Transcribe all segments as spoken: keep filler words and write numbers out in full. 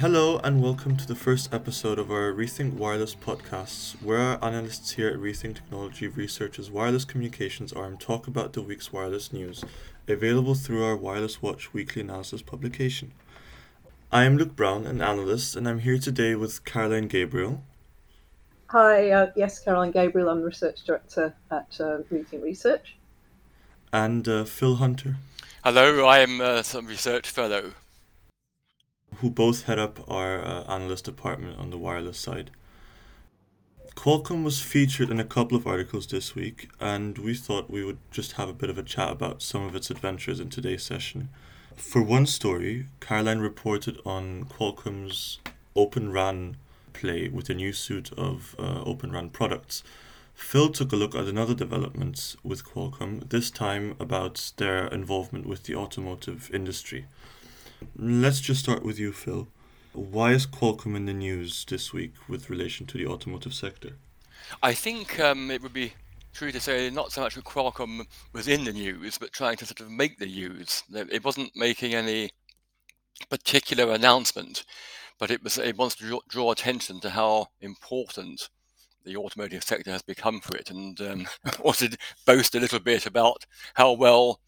Hello and welcome to the first episode of our Rethink Wireless Podcasts, where our analysts here at Rethink Technology Research's wireless communications arm talk about the week's wireless news, available through our Wireless Watch weekly analysis publication. I am Luke Brown, an analyst, and I'm here today with Caroline Gabriel. Hi, uh, yes, Caroline Gabriel, I'm the Research Director at uh, Rethink Research. And uh, Phil Hunter. Hello, I am uh, some Research Fellow. Who both head up our uh, analyst department on the wireless side. Qualcomm was featured in a couple of articles this week, and we thought we would just have a bit of a chat about some of its adventures in today's session. For one story, Caroline reported on Qualcomm's Open R A N play with a new suite of uh, Open R A N products. Phil took a look at another development with Qualcomm, this time about their involvement with the automotive industry. Let's just start with you, Phil. Why is Qualcomm in the news this week with relation to the automotive sector? I think um, it would be true to say not so much that Qualcomm was in the news, but trying to sort of make the news. It wasn't making any particular announcement, but it was it wants to draw attention to how important the automotive sector has become for it, and um, also boast a little bit about how well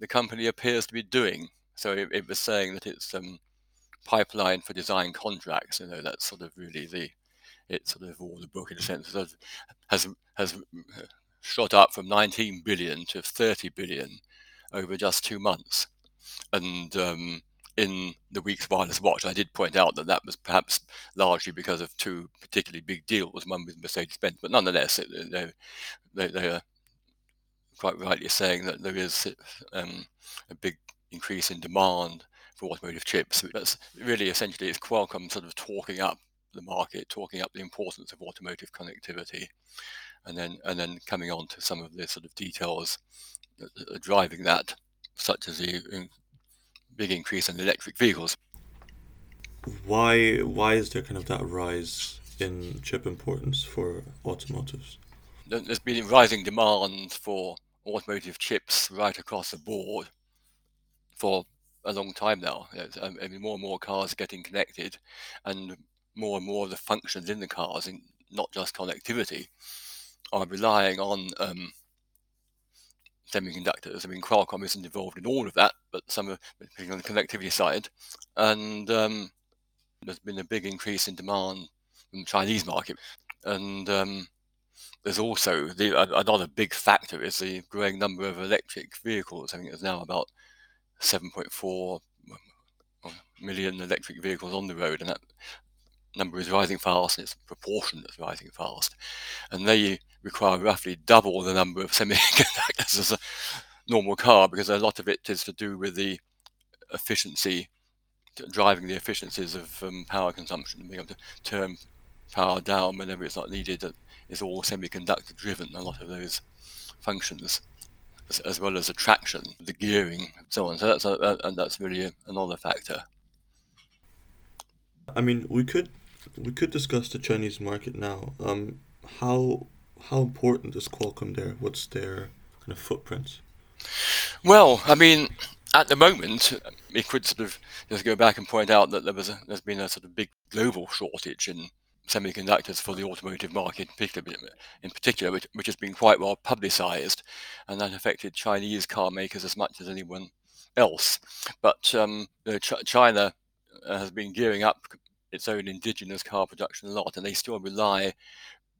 the company appears to be doing. So it, it was saying that it's um, pipeline for design contracts. You know, that's sort of really the it's sort of all the book in a sense has has has shot up from nineteen billion to thirty billion over just two months. And um, in the week's Wireless Watch, I did point out that that was perhaps largely because of two particularly big deals, one with Mercedes-Benz, but nonetheless, it, they, they they are quite rightly saying that there is um, a big increase in demand for automotive chips. That's really essentially it's Qualcomm sort of talking up the market, talking up the importance of automotive connectivity, and then and then coming on to some of the sort of details that are driving that, such as the big increase in electric vehicles. Why why is there kind of that rise in chip importance for automotives? There's been a rising demand for automotive chips right across the board for a long time now. I mean, more and more cars are getting connected, and more and more of the functions in the cars, and not just connectivity, are relying on um, semiconductors. I mean, Qualcomm isn't involved in all of that, but some of it on the connectivity side. And um, there's been a big increase in demand from the Chinese market. And um, there's also, the, another big factor is the growing number of electric vehicles. I think there's now about seven point four million electric vehicles on the road, and that number is rising fast, and it's a proportion that's rising fast. And they require roughly double the number of semiconductors as a normal car, because a lot of it is to do with the efficiency, driving the efficiencies of um, power consumption, being able to turn power down whenever it's not needed. It's all semiconductor driven, a lot of those functions, as well as the traction, the gearing, and so on. So that's a, and that's really a, another factor. I mean, we could we could discuss the Chinese market now. Um, how how important is Qualcomm there? What's their kind of footprint? Well, I mean, at the moment, we could sort of just go back and point out that there was a, there's been a sort of big global shortage in semiconductors for the automotive market in particular, in particular which, which has been quite well publicized, and that affected Chinese car makers as much as anyone else. But um, you know, Ch- China has been gearing up its own indigenous car production a lot, and they still rely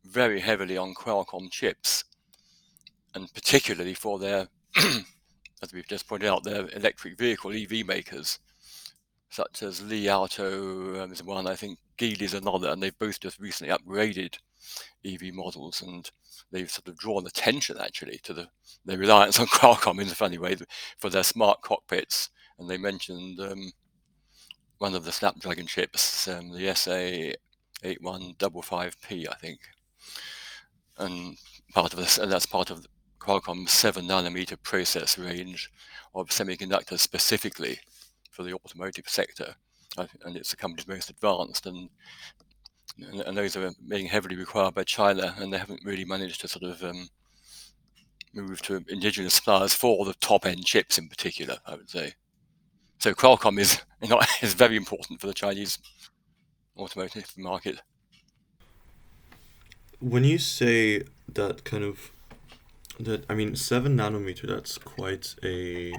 very heavily on Qualcomm chips, and particularly for their, as we've just pointed out, their electric vehicle E V makers, such as Li Auto um, is one, I think Geely is another, and they've both just recently upgraded E V models, and they've sort of drawn attention actually to the their reliance on Qualcomm in a funny way for their smart cockpits. And they mentioned um, one of the Snapdragon chips, um, the S A eight one five five P, I think, and part of this, and that's part of Qualcomm's seven nanometer process range of semiconductors specifically for the automotive sector, and it's the company's most advanced, and and those are being heavily required by China, and they haven't really managed to sort of um, move to indigenous suppliers for the top end chips in particular, I would say. So Qualcomm is you know, is very important for the Chinese automotive market. When you say that kind of, that I mean, seven nanometer, that's quite a,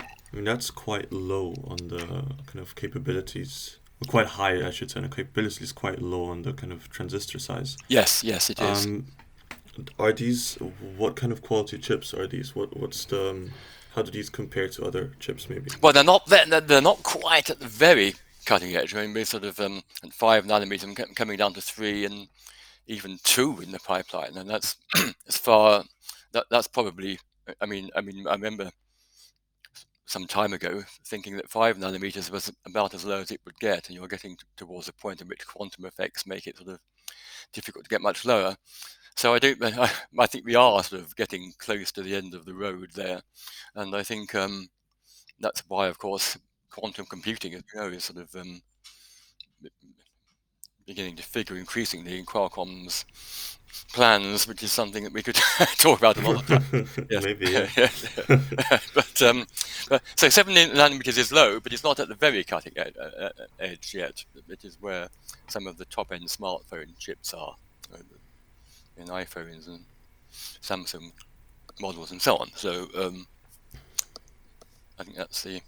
I mean, that's quite low on the kind of capabilities, or quite high, I should say, on the capabilities, quite low on the kind of transistor size. Yes, yes, it is. Um, are these, what kind of quality chips are these? What What's the, um, how do these compare to other chips maybe? Well, they're not, they're, they're not quite at the very cutting edge. I mean, we're sort of um, at five nanometer, coming down to three and even two in the pipeline, and that's as far, that that's probably, I mean, I mean, I remember some time ago thinking that five nanometers was about as low as it would get, and you're getting t- towards a point in which quantum effects make it sort of difficult to get much lower. So I don't, I, I think we are sort of getting close to the end of the road there, and I think um, that's why, of course, quantum computing, as you know, is sort of um, beginning to figure increasingly in Qualcomm's plans, which is something that we could talk about a lot of time. Yes. Maybe, yeah. but, um, but so seven nanometers is low, but it's not at the very cutting ed- edge yet. It is where some of the top-end smartphone chips are, in iPhones and Samsung models and so on. So um, I think that's the.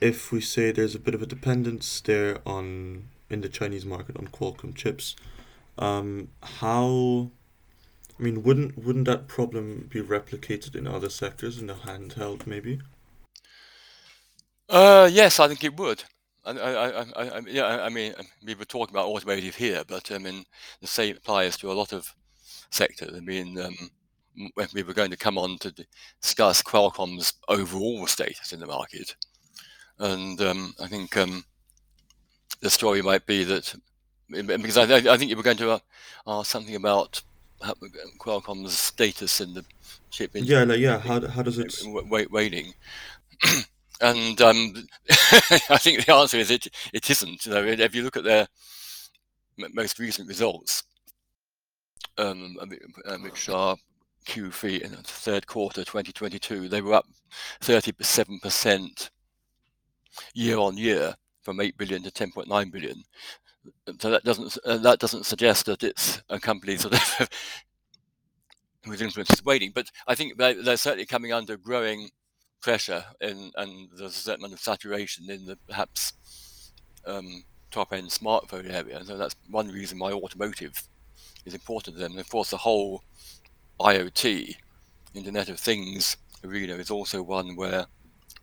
If we say there's a bit of a dependence there on, in the Chinese market, on Qualcomm chips, um, how, I mean, wouldn't wouldn't that problem be replicated in other sectors, in the handheld maybe? Uh, yes, I think it would. I, I, I, I, yeah, I mean, we were talking about automotive here, but I mean, the same applies to a lot of sectors. I mean, um, we were going to come on to discuss Qualcomm's overall status in the market, and um, I think. Um, The story might be that, because I, I think you were going to ask something about Qualcomm's status in the chip. Yeah, like, yeah. How how does it wait waiting? And um, I think the answer is it it isn't. You know, if you look at their most recent results, um, which are Q three in the third quarter twenty twenty-two, they were up thirty-seven percent year on year, from eight billion to ten point nine billion. So that doesn't uh, that doesn't suggest that it's a company sort of whose influence is waning. But I think they're, they're certainly coming under growing pressure, in, and there's a certain amount of saturation in the perhaps um, top-end smartphone area. So that's one reason why automotive is important to them. And of course, the whole IoT, Internet of Things arena, is also one where.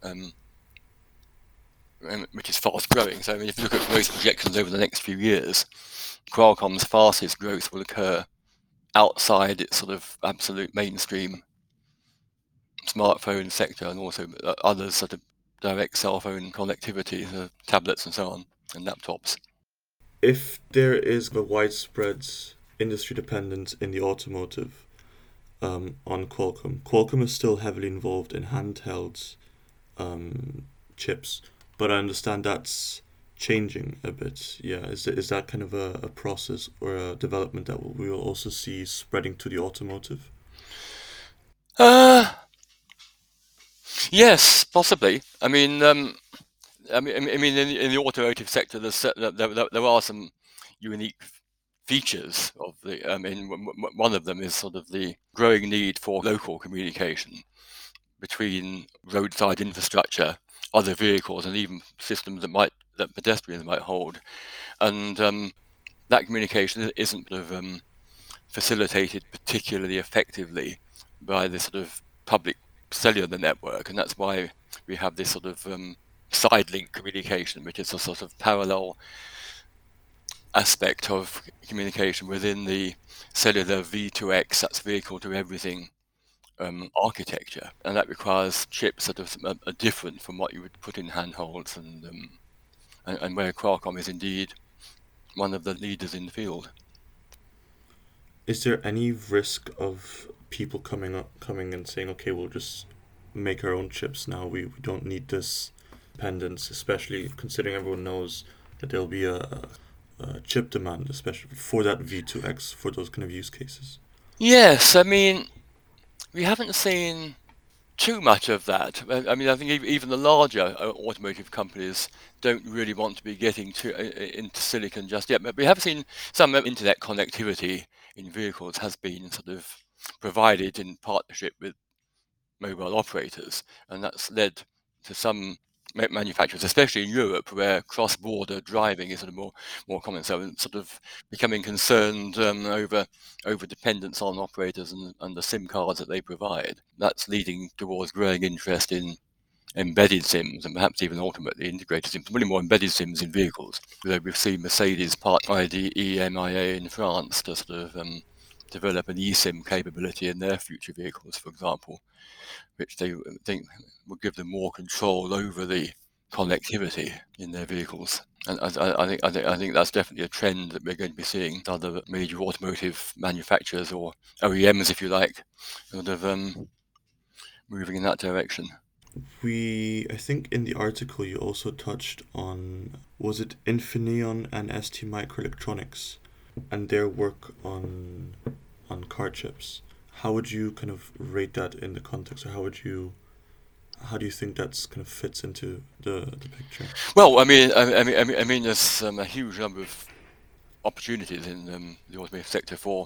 Um, which is fast growing. So I mean, if you look at growth projections over the next few years, Qualcomm's fastest growth will occur outside its sort of absolute mainstream smartphone sector, and also other sort of direct cell phone connectivity, uh, tablets and so on, and laptops. If there is a widespread industry dependence in the automotive um, on Qualcomm, Qualcomm is still heavily involved in handheld um, chips. But I understand that's changing a bit. Yeah, is is that kind of a, a process or a development that we will also see spreading to the automotive? Uh yes, possibly. I mean, um, I mean, I mean, in, in the automotive sector, there's, there, there there are some unique features of the. I mean, one of them is sort of the growing need for local communication between roadside infrastructure, other vehicles, and even systems that might that pedestrians might hold, and um, that communication isn't sort of um, facilitated particularly effectively by this sort of public cellular network, and that's why we have this sort of um, side-link communication, which is a sort of parallel aspect of communication within the cellular V two X, that's vehicle to everything. Um, architecture, and that requires chips that are, are different from what you would put in handhelds, and, um, and and where Qualcomm is indeed one of the leaders in the field. Is there any risk of people coming up, coming and saying, "Okay, we'll just make our own chips now. We, we don't need this dependence," especially considering everyone knows that there'll be a, a chip demand, especially for that V two X, for those kind of use cases? Yes, I mean. We haven't seen too much of that. I mean, I think even the larger automotive companies don't really want to be getting too, into silicon just yet. But we have seen some internet connectivity in vehicles has been sort of provided in partnership with mobile operators, and that's led to some manufacturers, especially in Europe, where cross-border driving is sort of more more common. So, sort of becoming concerned um, over over dependence on operators and, and the SIM cards that they provide. That's leading towards growing interest in embedded SIMs and perhaps even ultimately integrated SIMs. Really more embedded SIMs in vehicles. Although we've seen Mercedes part IDEMIA in France to sort of um, develop an eSIM capability in their future vehicles, for example, which they think will give them more control over the connectivity in their vehicles. And I, I think I think I think that's definitely a trend that we're going to be seeing. Other major automotive manufacturers or O E Ms, if you like, sort of um, moving in that direction. We, I think, in the article you also touched on, was it Infineon and STMicroelectronics and their work on on car chips. How would you kind of rate that in the context, or how would you, how do you think that's kind of fits into the, the picture? Well, I mean, I, I mean, I mean, I mean, there's um, a huge number of opportunities in um, the automotive sector for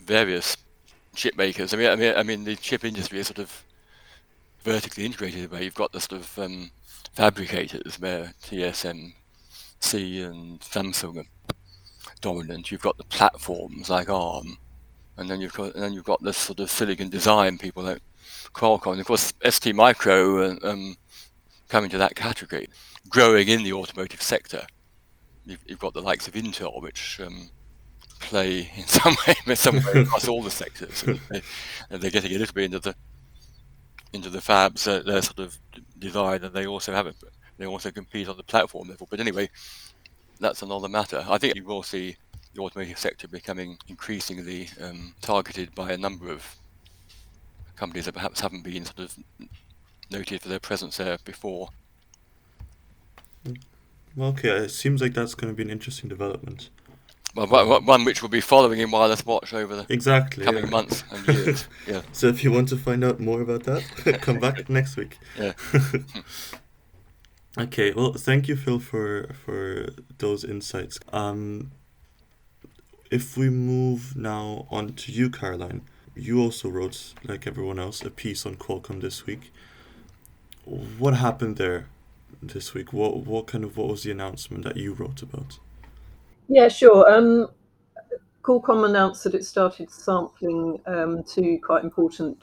various chip makers. I mean, I mean, I mean, the chip industry is sort of vertically integrated, where you've got the sort of um, fabricators, where T S M C and Samsung are dominant. You've got the platforms like ARM, and then you've got and then you've got this sort of silicon design people like Qualcomm. And of course, STMicro um, coming to that category, growing in the automotive sector. You've, you've got the likes of Intel, which um, play in some way, in some way across all the sectors, and, they, and they're getting a little bit into the into the fabs. Uh, they're sort of divide, and they also have it. They also compete on the platform level. But anyway, that's another matter. I think you will see the automotive sector becoming increasingly um, targeted by a number of companies that perhaps haven't been sort of noted for their presence there before. Well, okay, it seems like that's going to be an interesting development. Well, one, one which will be following in Wireless Watch over the exactly, coming yeah. months and years. Yeah. So if you want to find out more about that, come back next week. Yeah. Okay, well, thank you, Phil, for for those insights. Um, if we move now on to you, Caroline, you also wrote, like everyone else, a piece on Qualcomm this week. What happened there this week? What what kind of what was the announcement that you wrote about? Yeah, sure. Um, Qualcomm announced that it started sampling um, two quite important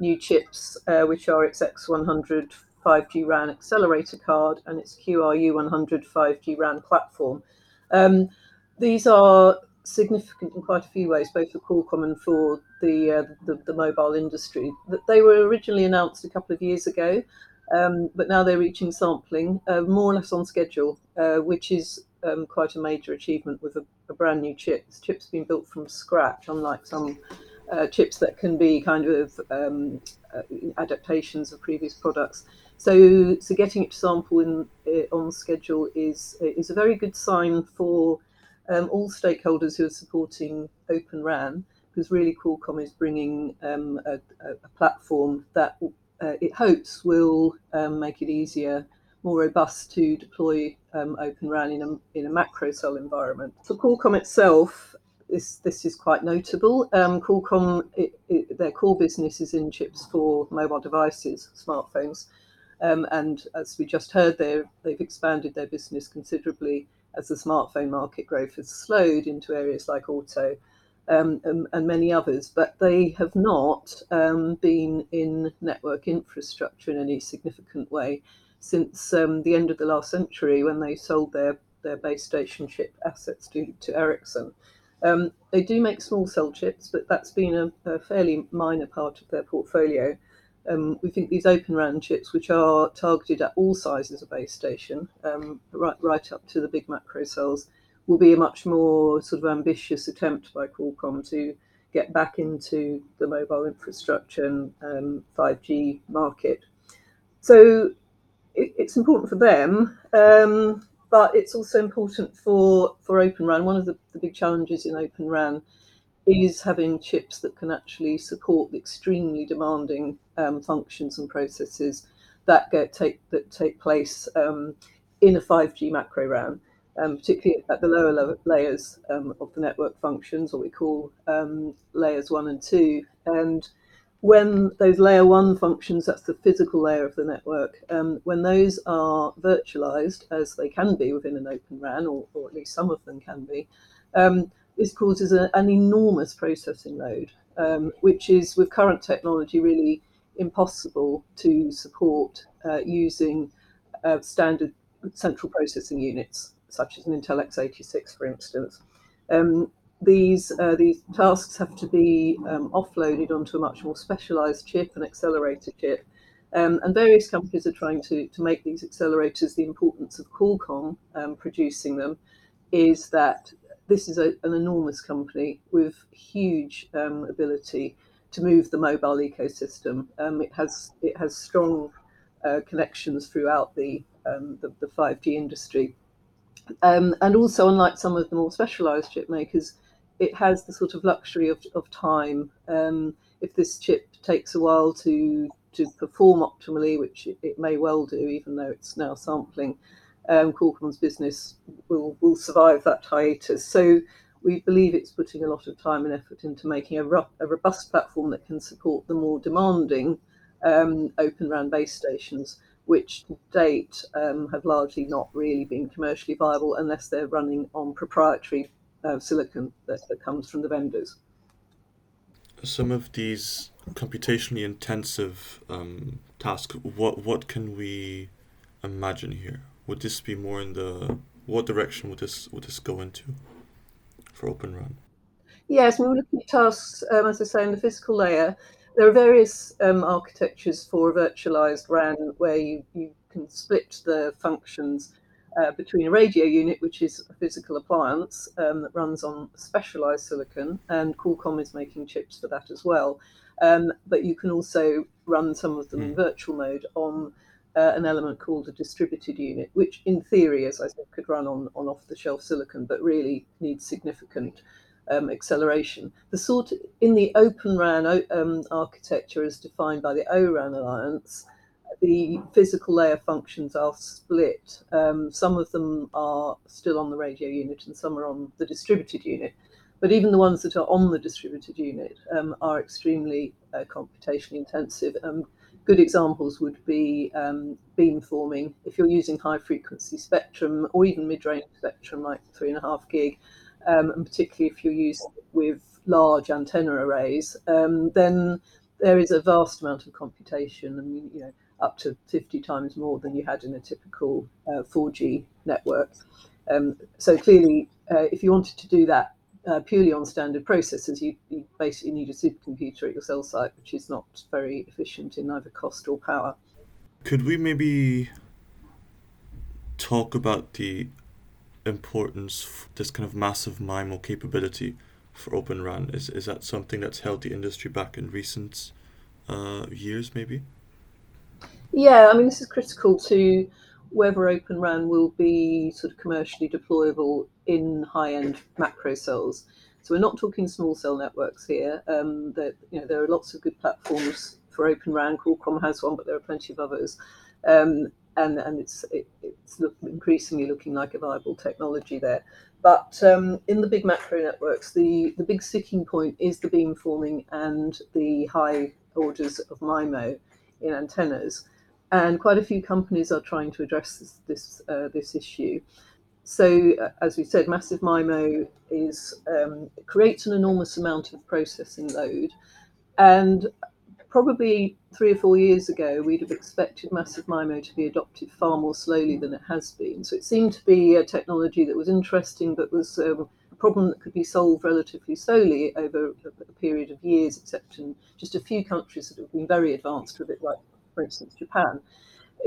new chips, uh, which are its X one hundred five G R A N accelerator card and its Q R U one hundred five G R A N platform. Um, these are significant in quite a few ways, both for Qualcomm and for the, uh, the the mobile industry. They were originally announced a couple of years ago, um, but now they're reaching sampling, uh, more or less on schedule, uh, which is um, quite a major achievement with a, a brand new chip. This chip's been built from scratch, unlike some uh, chips that can be kind of um, adaptations of previous products. So, so getting it to sample in, uh, on schedule is is a very good sign for um, all stakeholders who are supporting Open R A N, because really Qualcomm is bringing um, a, a platform that uh, it hopes will um, make it easier, more robust to deploy um, Open R A N in a, in a macro cell environment. For Qualcomm itself, This this is quite notable. Um, Qualcomm, it, it, their core business is in chips for mobile devices, smartphones. Um, and as we just heard, they've expanded their business considerably as the smartphone market growth has slowed into areas like auto um, and, and many others. But they have not um, been in network infrastructure in any significant way since um, the end of the last century, when they sold their, their base station chip assets to, to Ericsson. Um, they do make small cell chips, but that's been a, a fairly minor part of their portfolio. Um, we think these Open R A N chips, which are targeted at all sizes of base station, um, right, right up to the big macro cells, will be a much more sort of ambitious attempt by Qualcomm to get back into the mobile infrastructure and um, five G market. So it, it's important for them, um, but it's also important for, for Open R A N. One of the, the big challenges in Open R A N is having chips that can actually support the extremely demanding um, functions and processes that get take that take place um, in a five G macro R A N, um, particularly at the lower level layers um, of the network functions, or we call um, layers one and two. And when those layer one functions, that's the physical layer of the network, um, when those are virtualized, as they can be within an open R A N, or, or at least some of them can be, um, this causes a, an enormous processing load, um, which is, with current technology, really impossible to support uh, using uh, standard central processing units, such as an Intel x eighty-six, for instance. Um, these uh, these tasks have to be um, offloaded onto a much more specialized chip, an accelerator chip. Um, and various companies are trying to, to make these accelerators. The importance of Qualcomm um, producing them is that this is a, an enormous company with huge um, ability to move the mobile ecosystem. Um, it has it has strong uh, connections throughout the, um, the the five G industry, um, and also, unlike some of the more specialised chip makers, it has the sort of luxury of of time. Um, if this chip takes a while to to perform optimally, which it, it may well do, even though it's now sampling, Um, Qualcomm's business will, will survive that hiatus. So we believe it's putting a lot of time and effort into making a, rough, a robust platform that can support the more demanding um, Open R A N base stations, which to date um, have largely not really been commercially viable unless they're running on proprietary uh, silicon that, that comes from the vendors. Some of these computationally intensive um, tasks, what, what can we imagine here? Would this be more in the, what direction would this would this go into for Open R A N? Yes, we were looking at tasks, um, as I say, in the physical layer. There are various um, architectures for a virtualized R A N where you, you can split the functions uh, between a radio unit, which is a physical appliance um, that runs on specialized silicon, and Qualcomm is making chips for that as well. Um, but you can also run some of them mm. in virtual mode on Uh, an element called a distributed unit, which in theory, as I said, could run on, on off-the-shelf silicon, but really needs significant um, acceleration. The sort of, in the Open R A N um, architecture as defined by the O R A N Alliance, the physical layer functions are split. Um, some of them are still on the radio unit and some are on the distributed unit. But even the ones that are on the distributed unit um, are extremely uh, computationally intensive. Um, Good examples would be um, beamforming. If you're using high frequency spectrum or even mid-range spectrum like three and a half gig, um, and particularly if you're using it with large antenna arrays, um, then there is a vast amount of computation. I mean, you know, up to fifty times more than you had in a typical uh, four G network. Um, so clearly, uh, if you wanted to do that Uh, purely on standard processors, you, you basically need a supercomputer at your cell site, which is not very efficient in either cost or power. Could we maybe talk about the importance of this kind of massive MIMO capability for Open R A N? Is is that something that's held the industry back in recent uh, years, maybe? Yeah, I mean, this is critical to whether Open R A N will be sort of commercially deployable in high-end macro cells. So we're not talking small cell networks here. Um, that you know, there are lots of good platforms for Open R A N. Qualcomm has one, but there are plenty of others. Um, and and it's it, it's look, increasingly looking like a viable technology there. But um, in the big macro networks, the, the big sticking point is the beamforming and the high orders of MIMO in antennas. And quite a few companies are trying to address this this, uh, this issue. So, uh, as we said, massive MIMO is um, creates an enormous amount of processing load. And probably three or four years ago, we'd have expected massive MIMO to be adopted far more slowly than it has been. So it seemed to be a technology that was interesting, but was um, a problem that could be solved relatively slowly over a period of years, except in just a few countries that have been very advanced with it, like, for instance, Japan.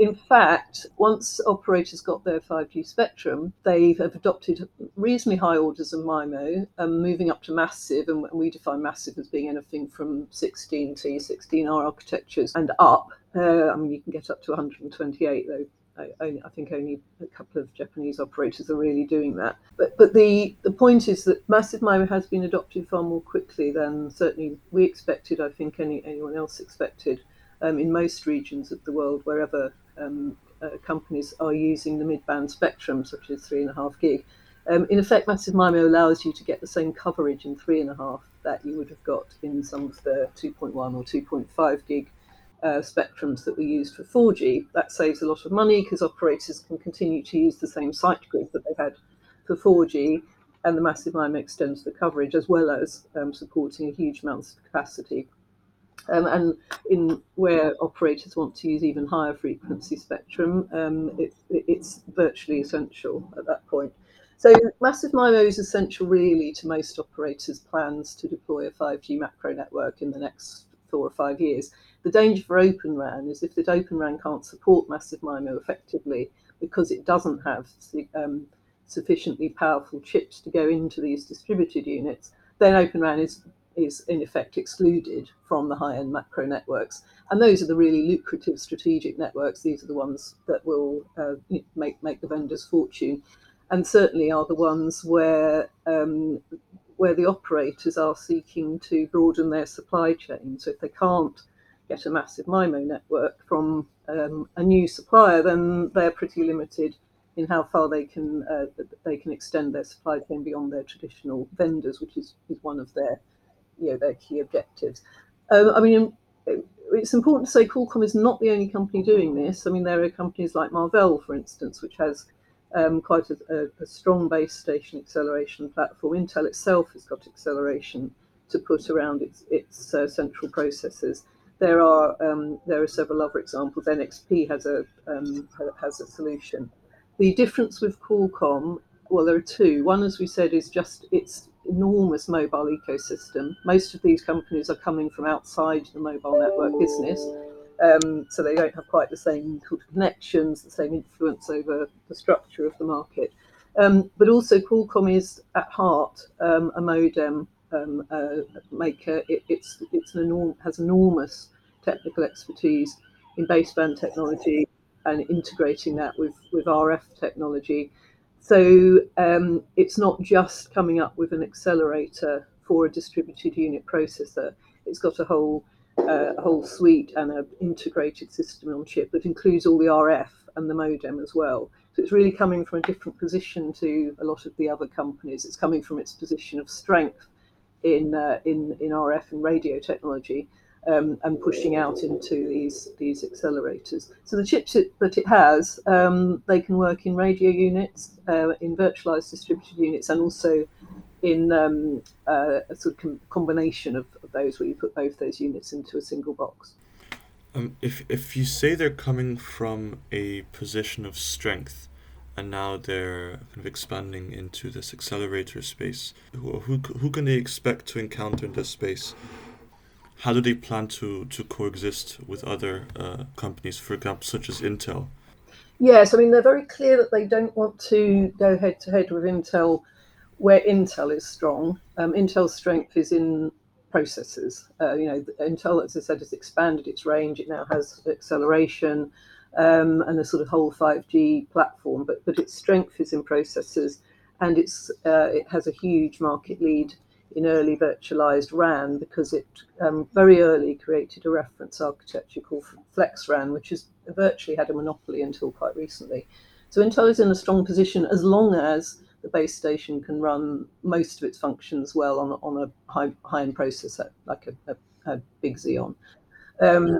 In fact, once operators got their five G spectrum, they have adopted reasonably high orders of MIMO, um, moving up to massive, and we define massive as being anything from sixteen T, sixteen R architectures and up. Uh, I mean, you can get up to one hundred twenty-eight, though I, I think only a couple of Japanese operators are really doing that. But but the, the point is that massive MIMO has been adopted far more quickly than certainly we expected, I think any anyone else expected, um, in most regions of the world, wherever um, uh, companies are using the mid-band spectrum, such as three and a half gig. Um, in effect, massive MIMO allows you to get the same coverage in three and a half that you would have got in some of the two point one or two point five gig Uh, spectrums that we used for four G. That saves a lot of money because operators can continue to use the same site grid that they've had for four G, and the massive MIMO extends the coverage as well as um, supporting huge amounts of capacity. Um, and in where operators want to use even higher frequency spectrum, um, it, it's virtually essential at that point. So massive MIMO is essential really to most operators' plans to deploy a five G macro network in the next four or five years. The danger for Open RAN is if that Open RAN can't support massive MIMO effectively because it doesn't have um, sufficiently powerful chips to go into these distributed units, then Open RAN is, is in effect excluded from the high-end macro networks. And those are the really lucrative strategic networks. These are the ones that will uh, make, make the vendor's fortune, and certainly are the ones where um, where the operators are seeking to broaden their supply chain. So if they can't get a massive MIMO network from um, a new supplier, then they're pretty limited in how far they can uh, they can extend their supply chain beyond their traditional vendors, which is, is one of their you know their key objectives. Um, I mean, it's important to say Qualcomm is not the only company doing this. I mean, there are companies like Marvell, for instance, which has Um, quite a, a, a strong base station acceleration platform. Intel itself has got acceleration to put around its, its uh, central processors. There are um, there are several other examples. N X P has a um, has a solution. The difference with Qualcomm, well, there are two. One, as we said, is just its enormous mobile ecosystem. Most of these companies are coming from outside the mobile network business. Um, so they don't have quite the same sort of connections, the same influence over the structure of the market. Um, but also Qualcomm is at heart um, a modem um, uh, maker. It, it's it's an enorm- has enormous technical expertise in baseband technology and integrating that with, with R F technology. So um, it's not just coming up with an accelerator for a distributed unit processor. It's got a whole Uh, a whole suite and an integrated system on chip that includes all the R F and the modem as well. So it's really coming from a different position to a lot of the other companies. It's coming from its position of strength in uh, in in R F and radio technology, um, and pushing out into these these accelerators. So the chips it, that it has, um, they can work in radio units, uh, in virtualized distributed units, and also in um, uh, a sort of com- combination of, of those where you put both those units into a single box. Um, if if you say they're coming from a position of strength and now they're kind of expanding into this accelerator space, who who, who can they expect to encounter in this space? How do they plan to, to coexist with other uh, companies, for example, such as Intel? Yes, I mean, they're very clear that they don't want to go head-to-head with Intel where Intel is strong. um, Intel's strength is in processors. Uh, you know, Intel, as I said, has expanded its range. It now has acceleration um, and a sort of whole five G platform. But but its strength is in processors, and it's uh, it has a huge market lead in early virtualized R A N because it um, very early created a reference architecture called FlexRAN, which has virtually had a monopoly until quite recently. So Intel is in a strong position as long as the base station can run most of its functions well on, on a high, high-end processor, like a, a, a big Xeon. Um,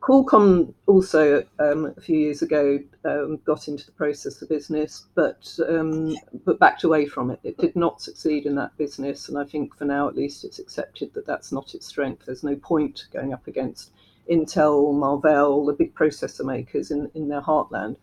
Qualcomm also, um, a few years ago, um, got into the processor business, but um, but backed away from it. It did not succeed in that business, and I think for now, at least, it's accepted that that's not its strength. There's no point going up against Intel, Marvell, the big processor makers in, in their heartland.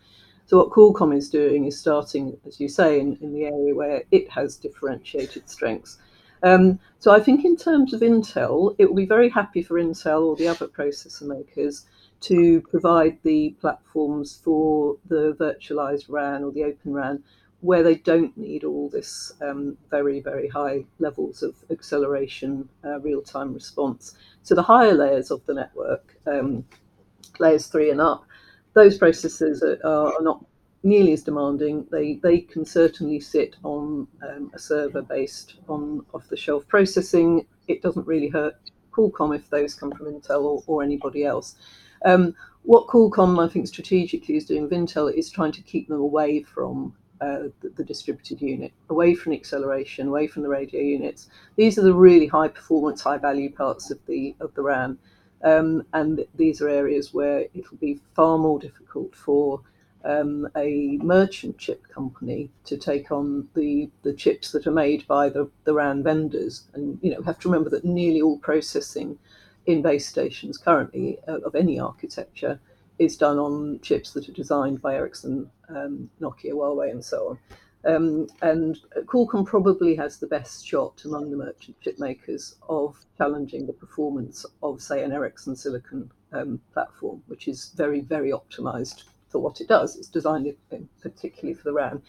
So what Qualcomm is doing is starting, as you say, in, in the area where it has differentiated strengths. Um, so I think in terms of Intel, it will be very happy for Intel or the other processor makers to provide the platforms for the virtualized R A N or the Open R A N, where they don't need all this um, very, very high levels of acceleration, uh, real-time response. So the higher layers of the network, um, layers three and up, those processors are, are not nearly as demanding. They they can certainly sit on um, a server based on off-the-shelf processing. It doesn't really hurt Qualcomm if those come from Intel or, or anybody else. Um, what Qualcomm, I think, strategically is doing with Intel is trying to keep them away from uh, the, the distributed unit, away from acceleration, away from the radio units. These are the really high-performance, high-value parts of the of the RAM, um, and these are areas where it will be far more difficult for Um, a merchant chip company to take on the, the chips that are made by the, the R A N vendors. And, you know, we have to remember that nearly all processing in base stations currently uh, of any architecture is done on chips that are designed by Ericsson, um, Nokia, Huawei, and so on. Um, and Qualcomm probably has the best shot among the merchant chip makers of challenging the performance of, say, an Ericsson silicon um, platform, which is very, very optimized for what it does. It's designed particularly for the R A N.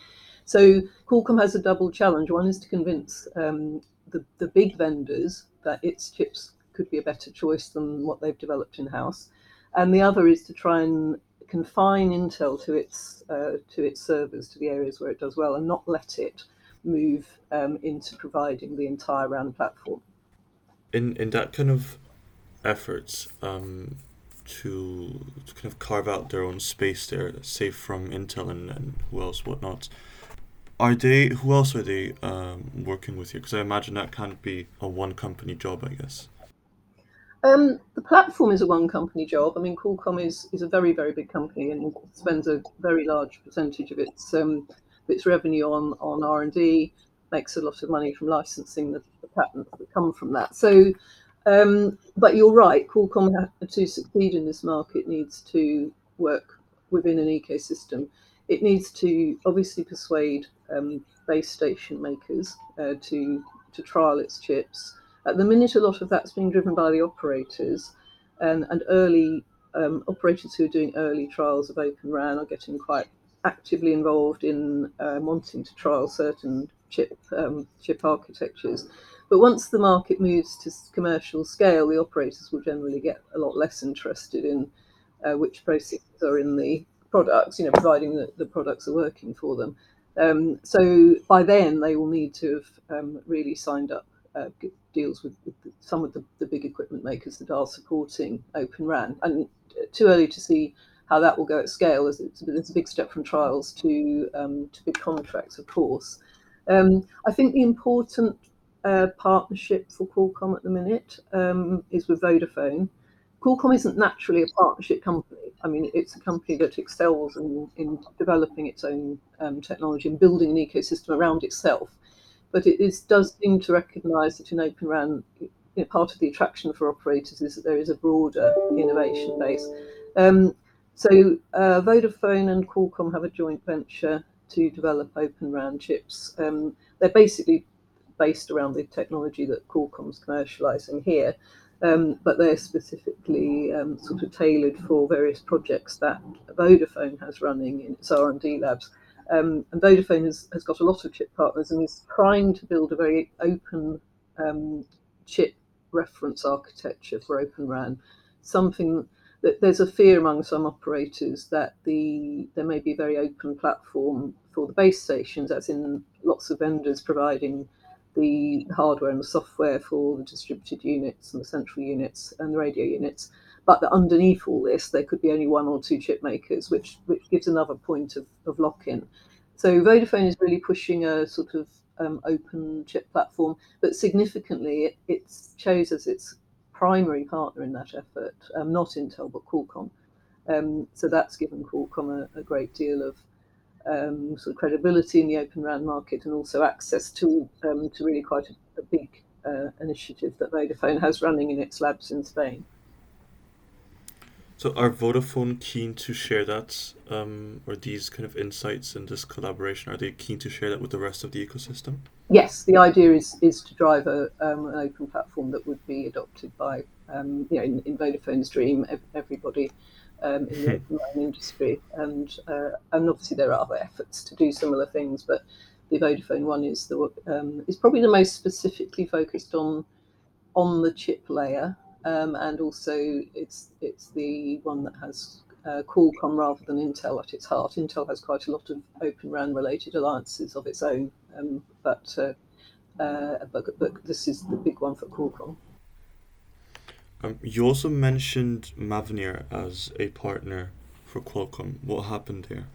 So Qualcomm has a double challenge. One is to convince um, the, the big vendors that its chips could be a better choice than what they've developed in-house. And the other is to try and confine Intel to its uh, to its servers, to the areas where it does well, and not let it move um, into providing the entire R A N platform. In, in that kind of efforts, um... To, to kind of carve out their own space there, safe from Intel and, and who else, whatnot. Are they, who else are they um, working with here? Because I imagine that can't be a one company job, I guess. Um, the platform is a one company job. I mean, Qualcomm is, is a very, very big company and spends a very large percentage of its um, its revenue on, on R and D, makes a lot of money from licensing the, the patents that come from that. So Um, but you're right, Qualcomm, to succeed in this market, needs to work within an ecosystem. It needs to obviously persuade um, base station makers uh, to, to trial its chips. At the minute, a lot of that's being driven by the operators, and, and early um, operators who are doing early trials of Open R A N are getting quite actively involved in uh, wanting to trial certain chip um, chip architectures. But once the market moves to commercial scale, the operators will generally get a lot less interested in uh, which processors are in the products, you know, providing that the products are working for them. Um, so by then, they will need to have um, really signed up uh, deals with, with some of the, the big equipment makers that are supporting Open R A N. And too early to see how that will go at scale, as it's, it's a big step from trials to, um, to big contracts, of course. Um, I think the important Uh, partnership for Qualcomm at the minute um, is with Vodafone. Qualcomm isn't naturally a partnership company. I mean, it's a company that excels in, in developing its own um, technology and building an ecosystem around itself. But it is, does seem to recognise that in Open R A N, you know, part of the attraction for operators is that there is a broader innovation base. Um, so uh, Vodafone and Qualcomm have a joint venture to develop Open R A N chips. Um, they're basically based around the technology that Qualcomm's commercialising here, um, but they're specifically um, sort of tailored for various projects that Vodafone has running in its R and D labs. Um, and Vodafone has, has got a lot of chip partners and is trying to build a very open um, chip reference architecture for Open R A N. Something that there's a fear among some operators that the there may be a very open platform for the base stations, as in lots of vendors providing the hardware and the software for the distributed units and the central units and the radio units, but that underneath all this there could be only one or two chip makers, which which gives another point of, of lock-in. So Vodafone is really pushing a sort of um, open chip platform, but significantly it, it's chose as its primary partner in that effort, um, not Intel but Qualcomm. Um, so that's given Qualcomm a, a great deal of Um, sort of credibility in the Open R A N market, and also access to um, to really quite a, a big uh, initiative that Vodafone has running in its labs in Spain. So are Vodafone keen to share that, um, or these kind of insights and this collaboration, are they keen to share that with the rest of the ecosystem? Yes, the idea is is to drive a, um, an open platform that would be adopted by, um, you know, in, in Vodafone's dream, everybody Um, in the open R A N industry, and uh, and obviously there are other efforts to do similar things, but the Vodafone one is the um, is probably the most specifically focused on on the chip layer, um, and also it's it's the one that has uh, Qualcomm rather than Intel at its heart. Intel has quite a lot of Open R A N related alliances of its own, um, but, uh, uh, but but this is the big one for Qualcomm. Um, you also mentioned Mavenir as a partner for Qualcomm. What happened there?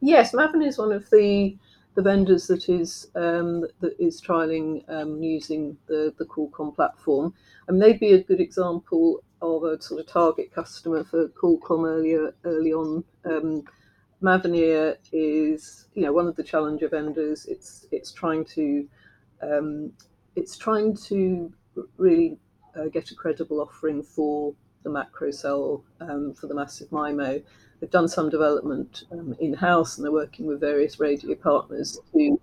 Yes, Mavenir is one of the the vendors that is um, that is trialing um, using the, the Qualcomm platform. I mean, they'd be a good example of a sort of target customer for Qualcomm earlier early on. Um, Mavenir is, you know, one of the challenger vendors. It's it's trying to um, it's trying to really uh, get a credible offering for the macro cell, um, for the massive MIMO. They've done some development um, in-house, and they're working with various radio partners to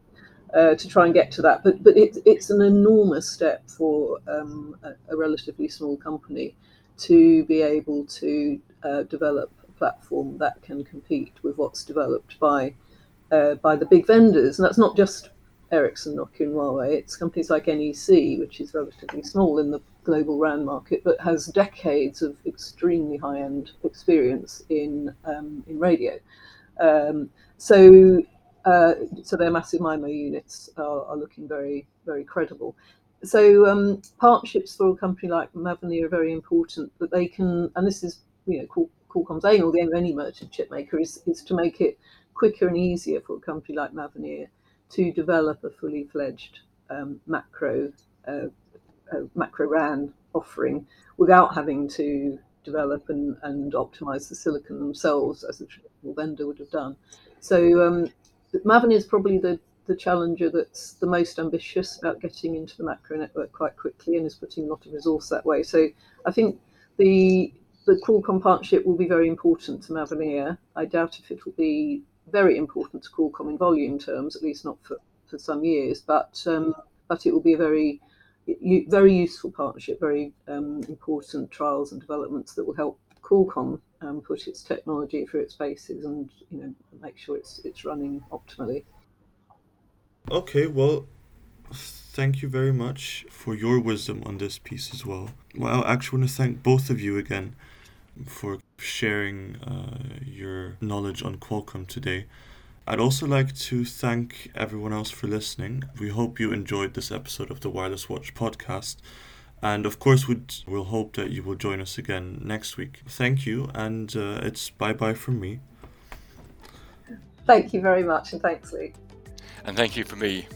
uh, to try and get to that. But but it, it's an enormous step for um, a, a relatively small company to be able to uh, develop a platform that can compete with what's developed by uh, by the big vendors. And that's not just Ericsson, Nokia, and Huawei. It's companies like N E C, which is relatively small in the global R A N market, but has decades of extremely high-end experience in um, in radio. Um, so, uh, so their massive MIMO units are, are looking very, very credible. So um, partnerships for a company like Mavenir are very important. That they can, and this is, you know, Qualcomm's aim, or the aim of any merchant chip maker, is is to make it quicker and easier for a company like Mavenir to develop a fully fledged um, macro uh, uh, macro R A N offering without having to develop and, and optimize the silicon themselves as a traditional vendor would have done. So um, Mavenir is probably the, the challenger that's the most ambitious about getting into the macro network quite quickly and is putting a lot of resource that way. So I think the the Qualcomm partnership will be very important to Mavenir. I doubt if it will be very important to Qualcomm in volume terms, at least not for, for some years, but um, but it will be a very very useful partnership, very um, important trials and developments that will help Qualcomm um, put its technology through its paces and, you know, make sure it's it's running optimally. Okay, well, thank you very much for your wisdom on this piece as well. Well, I actually want to thank both of you again for sharing uh, your knowledge on Qualcomm today. I'd also like to thank everyone else for listening. We hope you enjoyed this episode of the Wireless Watch podcast. And of course, we'd, we'll hope that you will join us again next week. Thank you, and uh, it's bye-bye from me. Thank you very much, and thanks, Luke. And thank you from me.